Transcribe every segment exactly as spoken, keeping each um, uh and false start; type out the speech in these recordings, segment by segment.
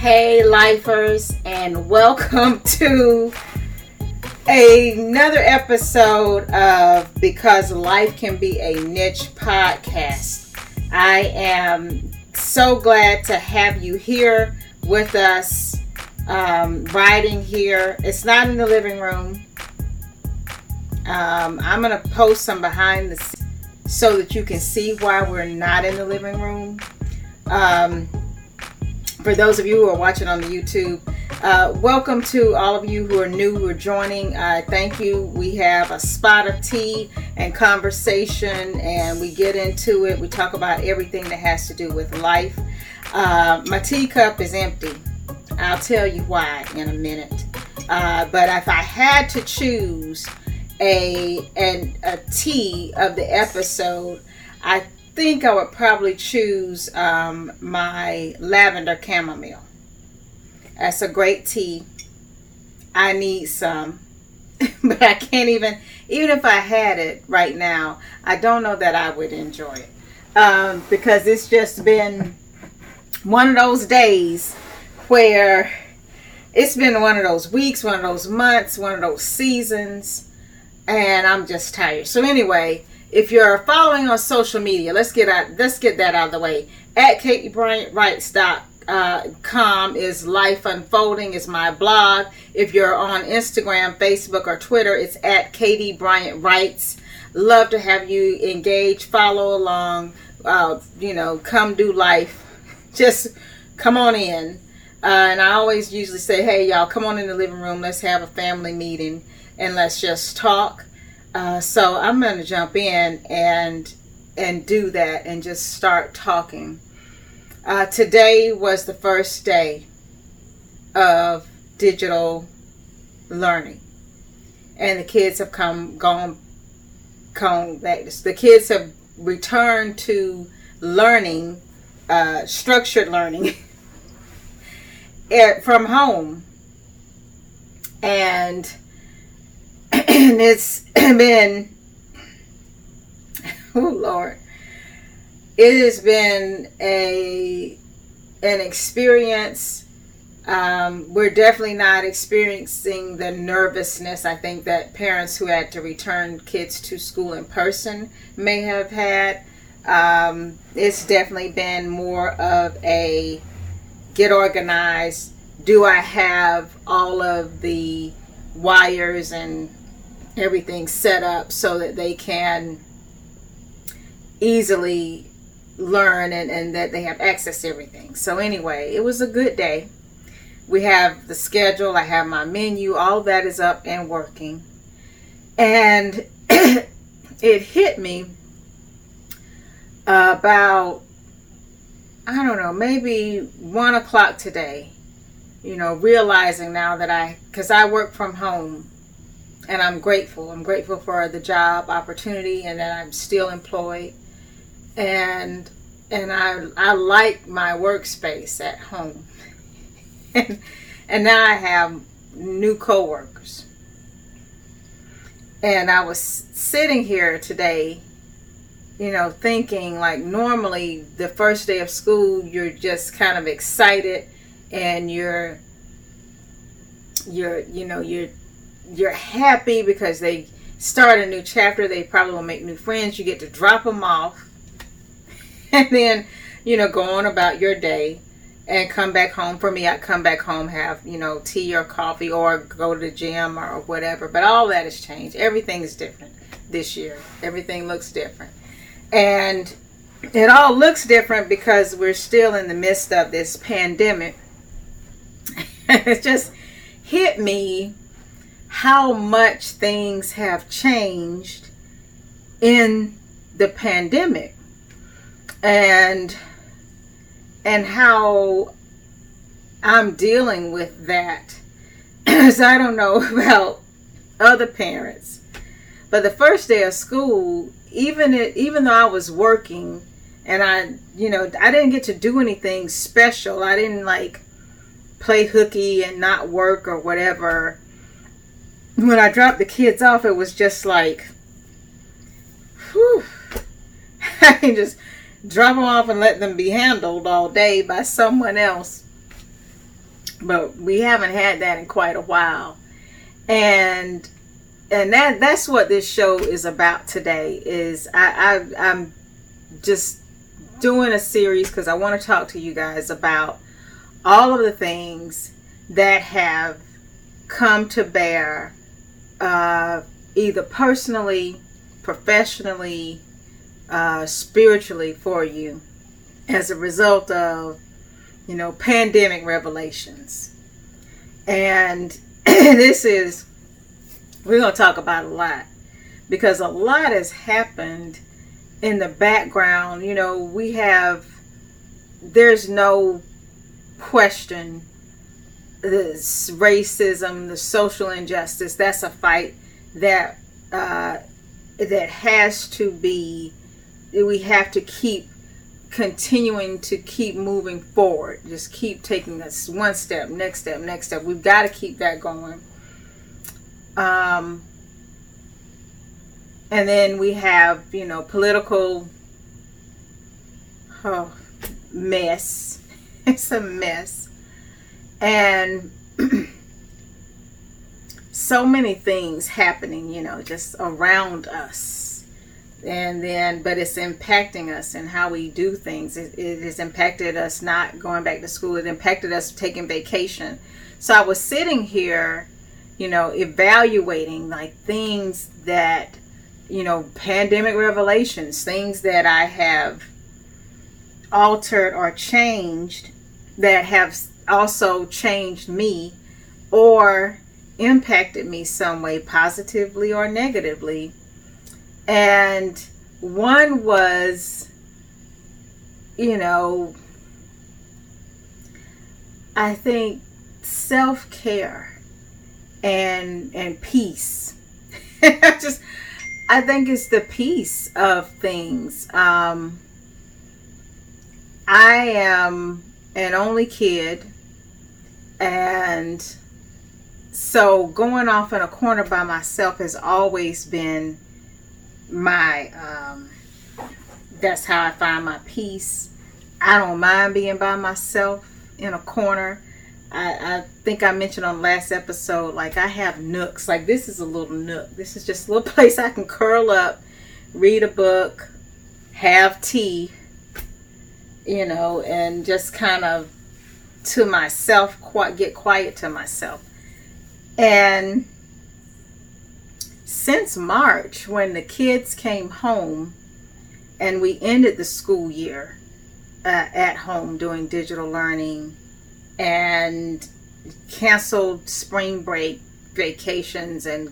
Hey lifers, and welcome to another episode of Because Life Can Be a Niche Podcast. I am so glad to have you here with us, um, writing here. It's not in the living room. Um, I'm going to post some behind the scenes so that you can see why we're not in the living room. Um, for those of you who are watching on the YouTube, uh, welcome to all of you who are new, who are joining. Uh, thank you. We have a spot of tea and conversation, and we get into it. We talk about everything that has to do with life. Uh, my teacup is empty. I'll tell you why in a minute. Uh, but if I had to choose a and a tea of the episode, I think I would probably choose um, my lavender chamomile. That's a great tea. I need some, but I can't even, even if I had it right now, I don't know that I would enjoy it um, because it's just been one of those days where it's been one of those weeks, one of those months, one of those seasons. And I'm just tired. So anyway, if you're following on social media, let's get out, let's get that out of the way. At katie bryant writes dot com is Life Unfolding, is my blog. If you're on Instagram, Facebook, or Twitter, it's at Katie Bryant Writes. Love to have you engage, follow along, uh, you know, come do life. Just come on in. Uh, and I always usually say, hey, y'all, come on in the living room. Let's have a family meeting. And let's just talk. Uh, so I'm going to jump in and and do that and just start talking. Uh, today was the first day of digital learning, and the kids have come gone gone back. The kids have returned to learning, uh, structured learning from home, and. And it's been, oh Lord, it has been a an experience. Um, we're definitely not experiencing the nervousness I think that parents who had to return kids to school in person may have had. Um, it's definitely been more of a get organized. Do I have all of the wires and everything set up so that they can easily learn and, and that they have access to everything. So anyway, it was a good day. We have the schedule, I have my menu, all that is up and working. And it hit me about, I don't know, maybe one o'clock today, you know, realizing now that I, because I work from home. And I'm grateful. I'm grateful for the job opportunity and that I'm still employed. And and I I like my workspace at home. and, and now I have new coworkers. And I was sitting here today, you know, thinking like normally the first day of school, you're just kind of excited and you're, you're you know, you're, you're happy because they start a new chapter. They probably will make new friends. You get to drop them off and then, you know, go on about your day and come back home. For me, I come back home, have, you know, tea or coffee or go to the gym or whatever. But all that has changed. Everything is different this year. Everything looks different. And it all looks different because we're still in the midst of this pandemic. It just hit me how much things have changed in the pandemic, and and how I'm dealing with that. Because I don't know about other parents, but the first day of school, even it, even though I was working, and I, you know, I didn't get to do anything special. I didn't like play hooky and not work or whatever. When I dropped the kids off, it was just like, whew, I can just drop them off and let them be handled all day by someone else. but we haven't had that in quite a while. And and that that's what this show is about today. Is I, I I'm just doing a series because I want to talk to you guys about all of the things that have come to bear, uh, either personally, professionally, uh, spiritually for you as a result of, you know, pandemic revelations. And this is, we're going to talk about a lot, because a lot has happened in the background. You know, we have, there's no question, this racism, the social injustice, that's a fight that uh, that has to be, we have to keep continuing to keep moving forward. Just keep taking this one step, next step, next step. We've got to keep that going. Um, and then we have, you know, political oh, mess. It's a mess. And so many things happening, you know, just around us. And then, but it's impacting us and how we do things. It, it has impacted us not going back to school. It impacted us taking vacation. So I was sitting here, you know, evaluating like things that, you know, pandemic revelations, things that I have altered or changed that have also changed me or impacted me some way, positively or negatively. And one was, you know, I think self-care and and peace. Just, I think it's the peace of things. Um, I am an only kid. And so going off in a corner by myself has always been my, um, that's how I find my peace. I don't mind being by myself in a corner. I, I think I mentioned on last episode, like I have nooks, like this is a little nook. This is just a little place I can curl up, read a book, have tea, you know, and just kind of to myself, quite get quiet to myself. And since March, when the kids came home and we ended the school year uh, at home doing digital learning and canceled spring break vacations and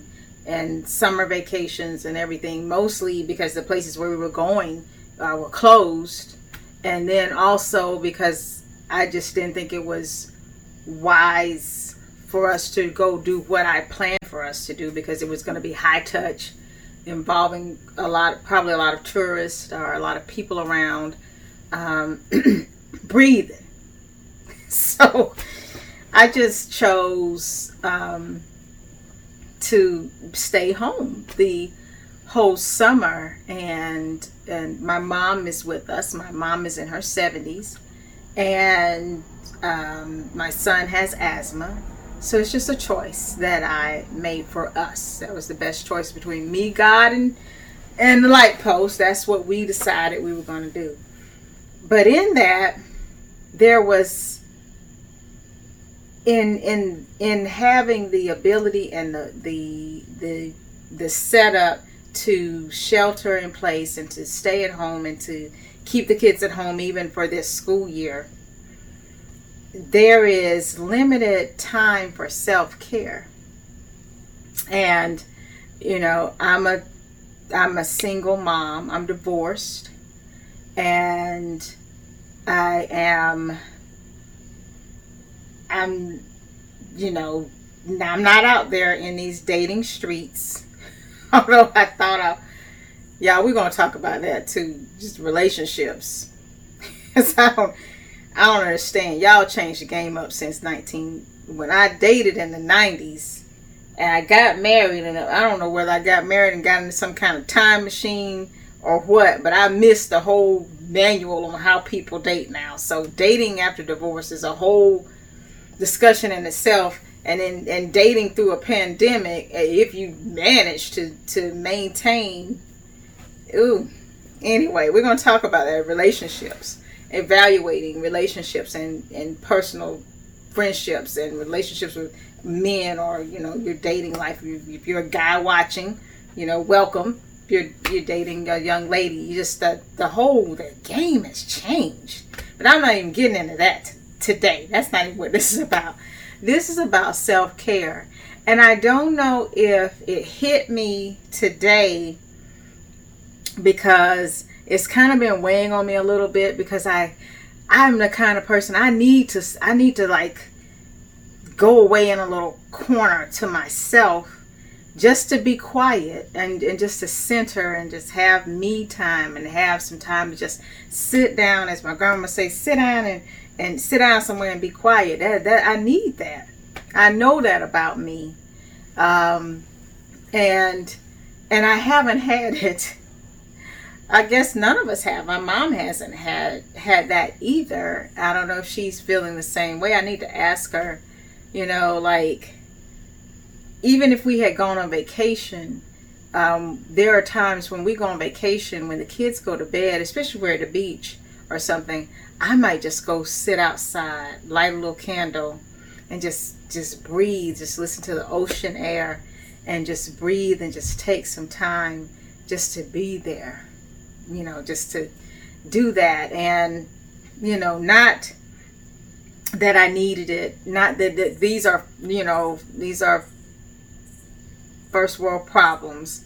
and summer vacations and everything, mostly because the places where we were going uh, were closed, and then also because I just didn't think it was wise for us to go do what I planned for us to do, because it was going to be high touch, involving a lot, probably a lot of tourists or a lot of people around, um, breathing. So I just chose um, to stay home the whole summer, and and my mom is with us. My mom is in her seventies. And um, my son has asthma, so it's just a choice that I made for us. That was the best choice between me, God, and and the light post. That's what we decided we were going to do. But in that, there was in in in having the ability and the the the the setup to shelter in place and to stay at home and to keep the kids at home even for this school year, there is limited time for self-care. And you know, I'm a I'm a single mom. I'm divorced, and I am I'm you know I'm not out there in these dating streets. Although I thought I Y'all, we're going to talk about that too. Just relationships. Because I don't, I don't understand. Y'all changed the game up since nineteen When I dated in the nineties and I got married, and I don't know whether I got married and got into some kind of time machine or what, but I missed the whole manual on how people date now. So dating after divorce is a whole discussion in itself. And in and dating through a pandemic, if you manage to to maintain, ooh, anyway, we're going to talk about that, relationships, evaluating relationships and and personal friendships and relationships with men, or you know, your dating life. If you're a guy watching, you know, welcome. If you're you're dating a young lady, you just the the whole the game has changed. But I'm not even getting into that today. That's not even what this is about. This is about self-care. And I don't know if it hit me today because it's kind of been weighing on me a little bit, because I I'm the kind of person I need to I need to like go away in a little corner to myself just to be quiet and, and just to center and just have me time and have some time to just sit down, as my grandma would say, sit down and and sit down somewhere and be quiet. That, that I need that. I know that about me. Um, and and I haven't had it. I guess none of us have. My mom hasn't had had that either. I don't know if she's feeling the same way. I need to ask her, you know, like, even if we had gone on vacation, um, there are times when we go on vacation, when the kids go to bed, especially if we're at the beach or something, I might just go sit outside, light a little candle, and just just breathe, just listen to the ocean air, and just breathe and just take some time just to be there, you know, just to do that. And, you know, not that I needed it, not that, that these are, you know, these are first world problems.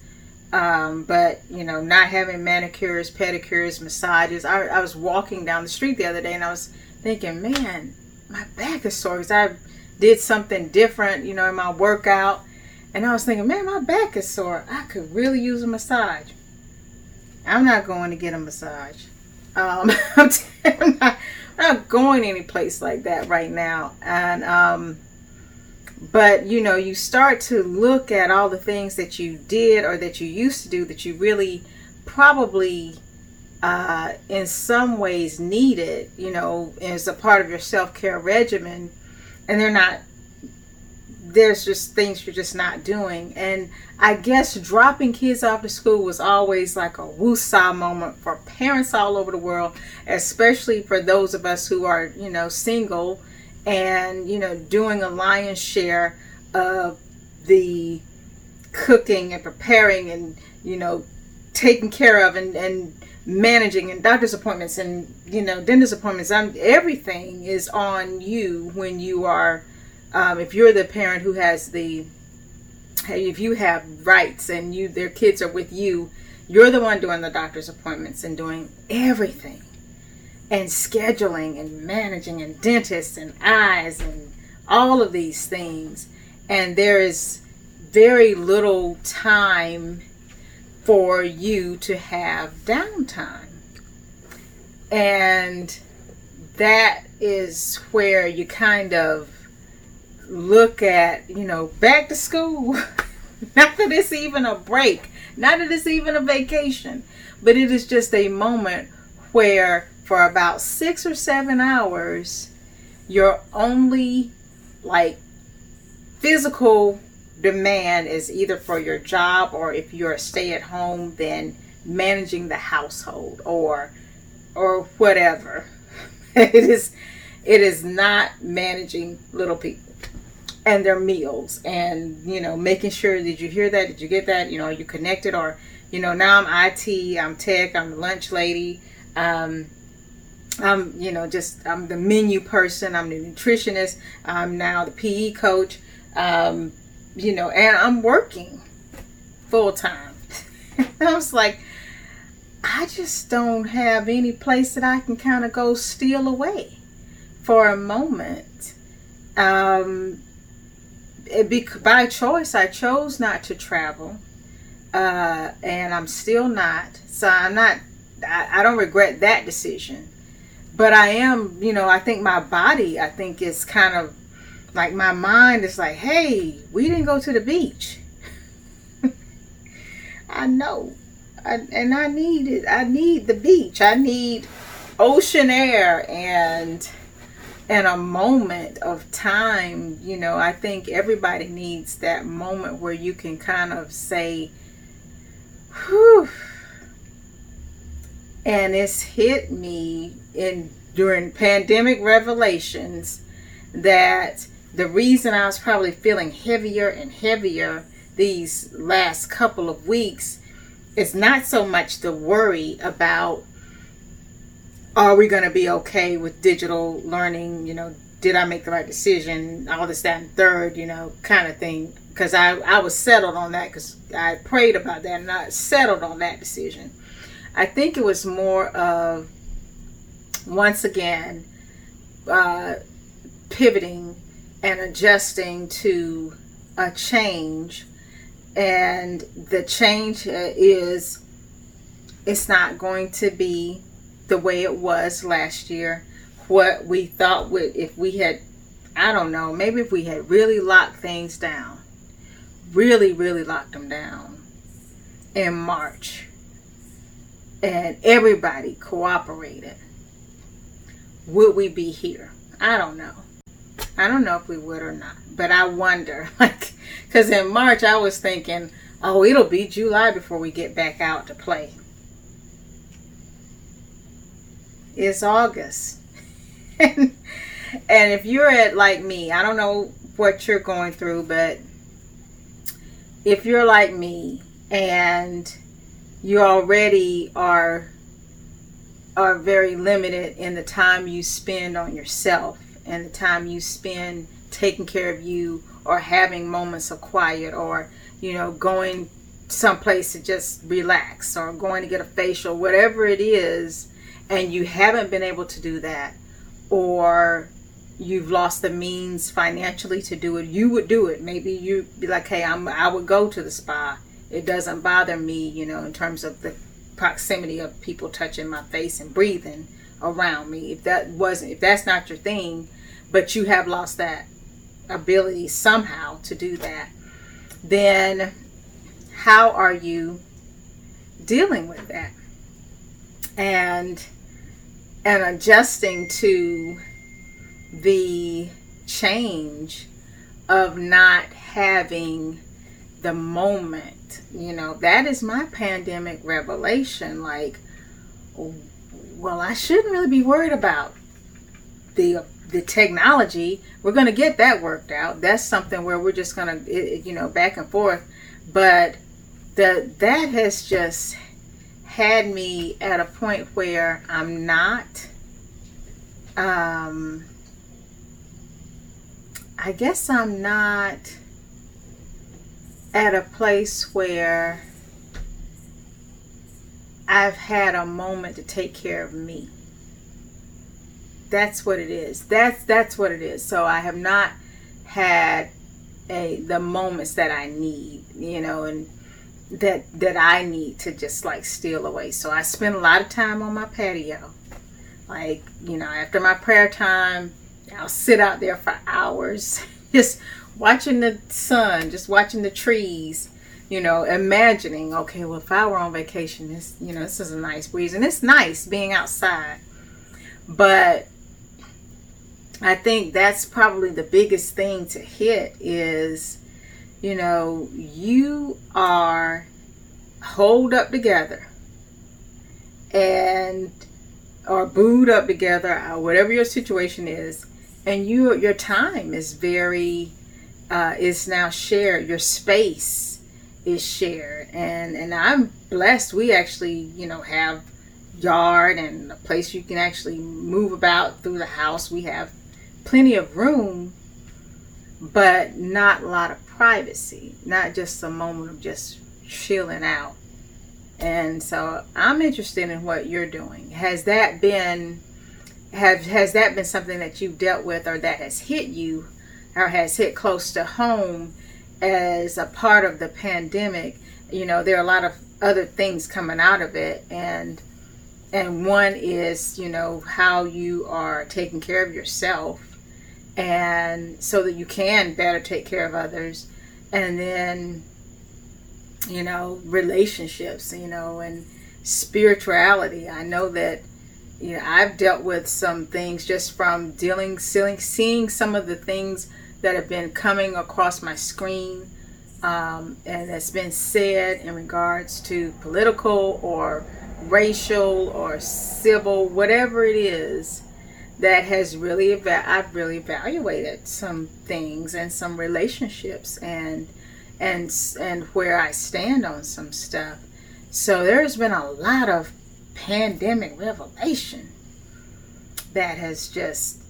Um, but, you know, not having manicures, pedicures, massages. I, I was walking down the street the other day and I was thinking, man, my back is sore because I did something different, you know, in my workout. And I was thinking, man, my back is sore. I could really use a massage. I'm not going to get a massage. Um, I'm, t- I'm, not, I'm not going any place like that right now. And, um... But, you know, you start to look at all the things that you did or that you used to do that you really probably uh, in some ways needed, you know, as a part of your self-care regimen. And they're not, there's just things you're just not doing. And I guess dropping kids off to school was always like a woosah moment for parents all over the world, especially for those of us who are, you know, single. And, you know, doing a lion's share of the cooking and preparing and, you know, taking care of and, and managing and doctor's appointments and, you know, dentist appointments. I'm, everything is on you when you are, um, if you're the parent who has the, if you have rights and you, their kids are with you, you're the one doing the doctor's appointments and doing everything. And scheduling and managing and dentists and eyes and all of these things. And there is very little time for you to have downtime. And that is where you kind of look at, you know, back to school. Not that it's even a break. Not that it's even a vacation. But it is just a moment where, for about six or seven hours, your only like physical demand is either for your job, or if you're a stay-at-home, then managing the household or or whatever. It is it is not managing little people and their meals, and you know, making sure, did you hear that? Did you get that? You know, are you connected? Or you know, now I'm I T, I'm tech, I'm the lunch lady. Um, I'm, you know, just, I'm the menu person, I'm the nutritionist, I'm now the P E coach, um, you know, and I'm working full time. I was like, I just don't have any place that I can kind of go steal away for a moment. Um, it be, by choice, I chose not to travel, uh, and I'm still not, so I'm not, I, I don't regret that decision. But I am, you know, I think my body, I think it's kind of like my mind is like, hey, we didn't go to the beach. I know. I, and I need it. I need the beach. I need ocean air and and a moment of time. You know, I think everybody needs that moment where you can kind of say, whew, and it's hit me in during pandemic revelations that the reason I was probably feeling heavier and heavier these last couple of weeks is not so much the worry about, are we going to be okay with digital learning? You know, did I make the right decision? All this, that, and third, you know, kind of thing. Because I, I was settled on that because I prayed about that and I settled on that decision. I think it was more of, once again, uh, pivoting and adjusting to a change. And the change is, it's not going to be the way it was last year. What we thought would, if we had, I don't know, maybe if we had really locked things down, really, really locked them down in March, and everybody cooperated, would we be here? I don't know. I don't know if we would or not, but I wonder, like, because in March I was thinking, oh, it'll be July before we get back out to play. It's August. and, and if you're at, like me, I don't know what you're going through, but if you're like me and you already are, are very limited in the time you spend on yourself, and the time you spend taking care of you, or having moments of quiet, or, you know, going someplace to just relax, or going to get a facial, whatever it is, and you haven't been able to do that, or you've lost the means financially to do it, you would do it. Maybe you'd be like, hey, I'm, I would go to the spa. It doesn't bother me, you know, in terms of the proximity of people touching my face and breathing around me. If that wasn't, if that's not your thing, but you have lost that ability somehow to do that, then how are you dealing with that? And and adjusting to the change of not having the moment, you know, that is my pandemic revelation. Like, well, I shouldn't really be worried about the the technology. We're going to get that worked out. That's something where we're just going to, you know, back and forth. But the that has just had me at a point where I'm not, um, I guess I'm not at a place where I've had a moment to take care of me. That's what it is. That's that's what it is. So I have not had a the moments that I need, you know, and that that I need to just like steal away. So I spend a lot of time on my patio. Like, you know, after my prayer time, I'll sit out there for hours just watching the sun, just watching the trees. You know, imagining, okay, well, if I were on vacation, this, you know, this is a nice breeze, and it's nice being outside. But I think that's probably the biggest thing to hit is, you know, you are holed up together and or booed up together, or whatever your situation is, and you your time is very uh, is now shared. Your space is shared, and and I'm blessed. We actually, you know, have yard and a place you can actually move about through the house. We have plenty of room, but not a lot of privacy, not just a moment of just chilling out. And so I'm interested in what you're doing. Has that been have has that been something that you've dealt with, or that has hit you, or has hit close to home as a part of the pandemic? You know, there are a lot of other things coming out of it, and and one is, you know, how you are taking care of yourself, and so that you can better take care of others. And then, you know, relationships, you know, and spirituality. I know that you know, I've dealt with some things just from dealing, seeing, seeing some of the things that have been coming across my screen, um, and that's been said in regards to political or racial or civil, whatever it is, that has really, eva- I've really evaluated some things and some relationships and and and where I stand on some stuff. So there's been a lot of pandemic revelation that has just,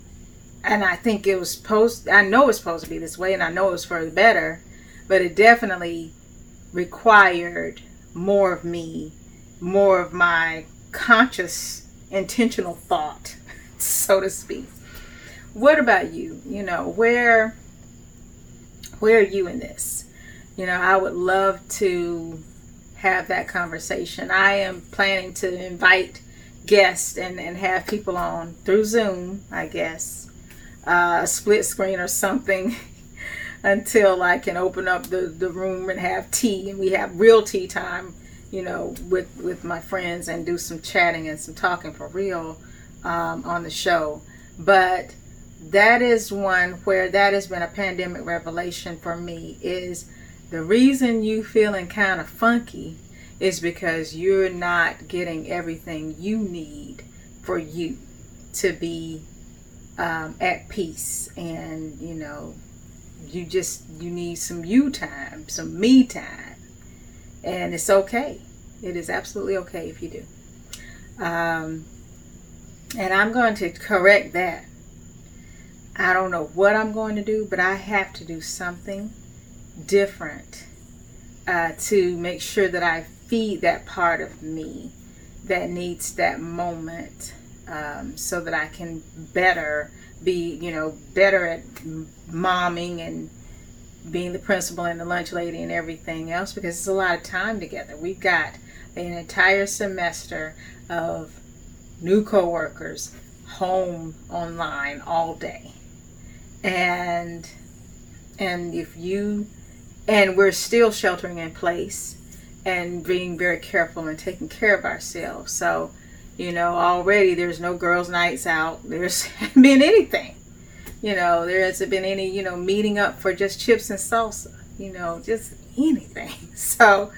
and I think it was supposed, I know it's supposed to be this way, and I know it was for the better, but it definitely required more of me, more of my conscious, intentional thought, so to speak. What about you? You know, where where are you in this? You know, I would love to have that conversation. I am planning to invite guests and, and have people on through Zoom, I guess, uh, a split screen or something until I can open up the, the room and have tea, and we have real tea time, you know, with, with my friends, and do some chatting and some talking for real um, on the show. But that is one where that has been a pandemic revelation for me, is the reason you feeling kind of funky is because you're not getting everything you need for you to be um, at peace. And, you know, you just, you need some you time, some me time. And it's okay. It is absolutely okay if you do. Um, and I'm going to correct that. I don't know what I'm going to do, but I have to do something different uh, to make sure that I feed that part of me that needs that moment, um, so that I can better be, you know, better at momming and being the principal and the lunch lady and everything else, because it's a lot of time together. We've got an entire semester of new coworkers, home, online, all day. And and if you and we're still sheltering in place and being very careful and taking care of ourselves. So, you know, already there's no girls' nights out. There's been anything. You know, there hasn't been any, you know, meeting up for just chips and salsa, you know, just anything. So,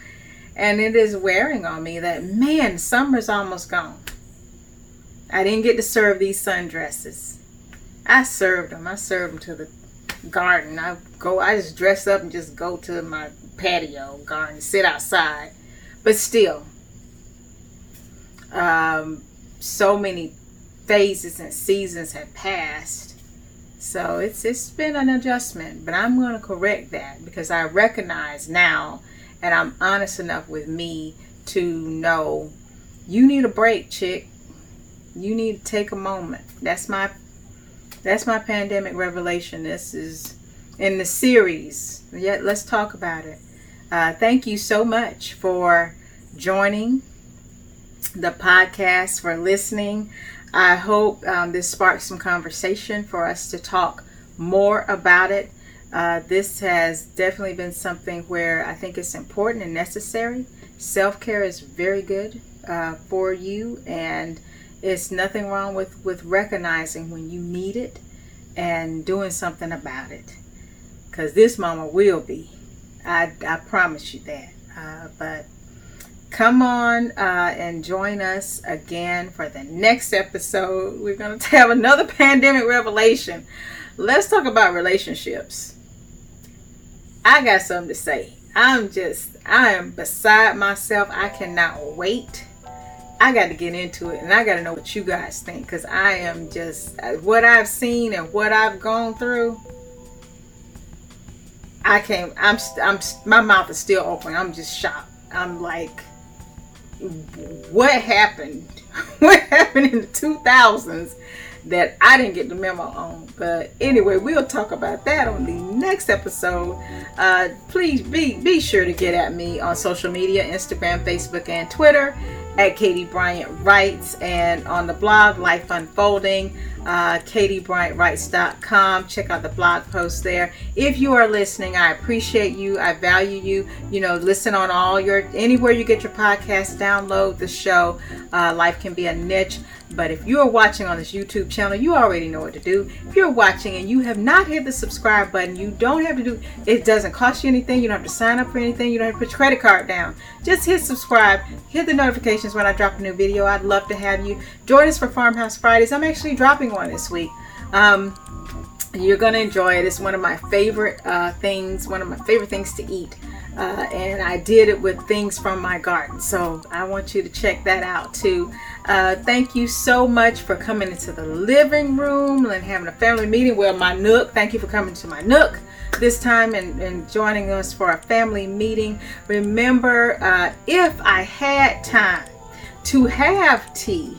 and it is wearing on me that, man, summer's almost gone. I didn't get to serve these sundresses. I served them. I served them to the garden. I go, I just dress up and just go to my patio garden, sit outside. But still, um, so many phases and seasons have passed. So it's it's been an adjustment, but I'm going to correct that, because I recognize now, and I'm honest enough with me to know, you need a break, chick. You need to take a moment. That's my that's my pandemic revelation. This is in the series. Yet let's talk about it. Uh, thank you so much for joining the podcast, for listening. I hope um, this sparks some conversation for us to talk more about it. Uh, this has definitely been something where I think it's important and necessary. Self-care is very good uh, for you, and it's nothing wrong with, with recognizing when you need it and doing something about it. Because this mama will be. I, I promise you that. Uh, but come on uh, and join us again for the next episode. We're going to have another pandemic revelation. Let's talk about relationships. I got something to say. I'm just, I am beside myself. I cannot wait. I got to get into it, and I got to know what you guys think, because I am just, what I've seen and what I've gone through, I can't, I'm, I'm, my mouth is still open. I'm just shocked. I'm like, what happened? What happened in the two thousands that I didn't get the memo on? But anyway, we'll talk about that on the next episode. Uh, please be, be sure to get at me on social media, Instagram, Facebook, and Twitter at Katie Bryant Writes, and on the blog Life Unfolding, uh, katie bryant writes dot com. Check out the blog post there. If you are listening, I appreciate you. I value you. You know, listen on all your, anywhere you get your podcasts, download the show. Uh, Life Can Be a Niche. But if you are watching on this YouTube channel, you already know what to do. If you're watching and you have not hit the subscribe button, you don't have to do, it doesn't cost you anything. You don't have to sign up for anything. You don't have to put your credit card down. Just hit subscribe. Hit the notifications when I drop a new video. I'd love to have you. Join us for Farmhouse Fridays. I'm actually dropping one this week. Um, you're going to enjoy it. It's one of my favorite uh, things, one of my favorite things to eat. Uh, and I did it with things from my garden. So I want you to check that out too. Uh, thank you so much for coming into the living room and having a family meeting. Well, my nook, thank you for coming to my nook this time and, and joining us for a family meeting. Remember, uh, if I had time to have tea,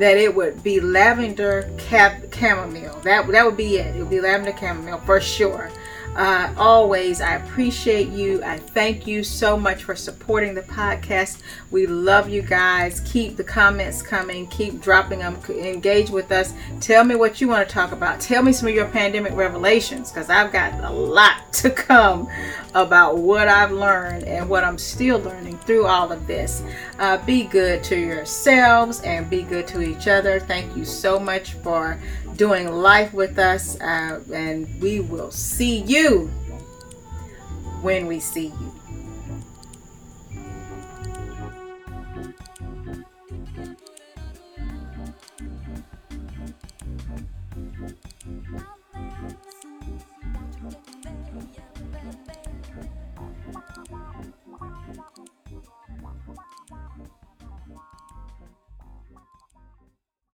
that it would be lavender cap- chamomile. That, that would be it. It would be lavender chamomile for sure. Uh, always, I appreciate you. I thank you so much for supporting the podcast. We love you guys. Keep the comments coming. Keep dropping them. Engage with us. Tell me what you want to talk about. Tell me some of your pandemic revelations, because I've got a lot to come about what I've learned and what I'm still learning through all of this. Uh, be good to yourselves and be good to each other. Thank you so much for doing life with us, uh, and we will see you when we see you.